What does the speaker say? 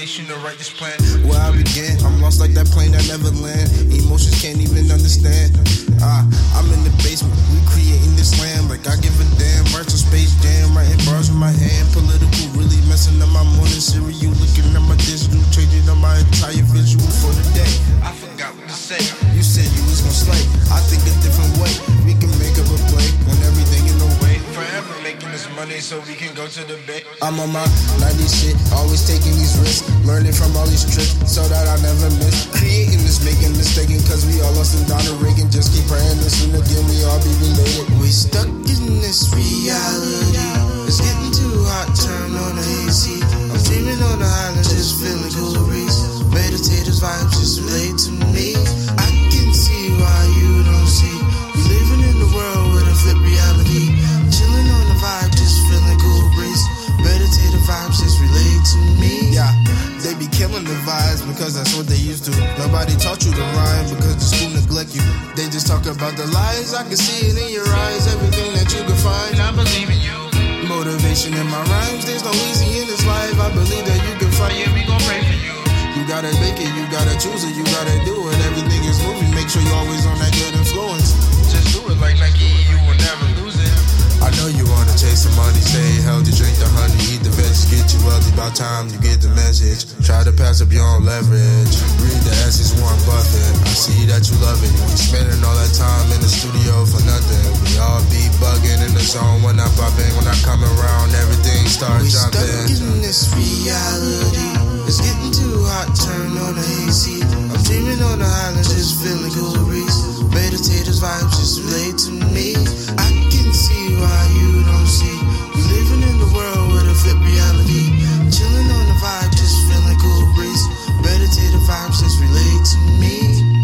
destination, the righteous plan. Where I begin, I'm lost like that plane that never land. Emotions can't even understand. I'm in the basement, we creating this land. Like I give a damn, marks on Space Jam, writing bars with my hand. Political really messing up my morning cereal. Looking at my digital, changing up my entire visual for the day. I forgot what to say. You said you was gonna slay. I think a different way. We can make up a play when everything in the way. Forever making this money so we can go to the bank. I'm on my 90s shit, always taking these risks. Learning from all these tricks so that I never miss. Creating this, making mistaken, cause we all lost in Donald Reagan. Just keep praying and soon again we all be related. We stuck in this reality. It's getting too hot, turn on the AC. I'm dreaming on the island, just feeling cool breeze. Meditative vibes just relate to me. I can see why you don't see. We living in the world with a flip reality. Chilling on the vibe, just feeling cool breeze. Meditative vibes just relate to me. Yeah, they be killing the vibes because that's what they used to. Nobody taught you to rhyme because the school neglect you. They just talk about the lies. I can see it in your eyes, everything that you can find. I believe in you. Motivation in my rhymes, there's no easy in this life. I believe that you can find. Yeah, we gon' pray for you. You gotta make it, you gotta choose it, you gotta do it. Everything is moving, make sure you're always on that good influence. Just do it like Nike, you will never lose it. I know you wanna chase some money, stay healthy, drink the honey, eat the veggies, get you wealthy, by time you get the message. Try to pass up your own leverage, read the essence, Warren Buffett. I see that you love it, you spending all that time in the studio for nothing. We all be bugging in the zone when I'm popping, when I come around, everything starts dropping. We stuck in this reality, it's getting too hot, turn on the AC. I'm dreaming on the island, just feeling cool breeze. Meditative vibes just relate to me.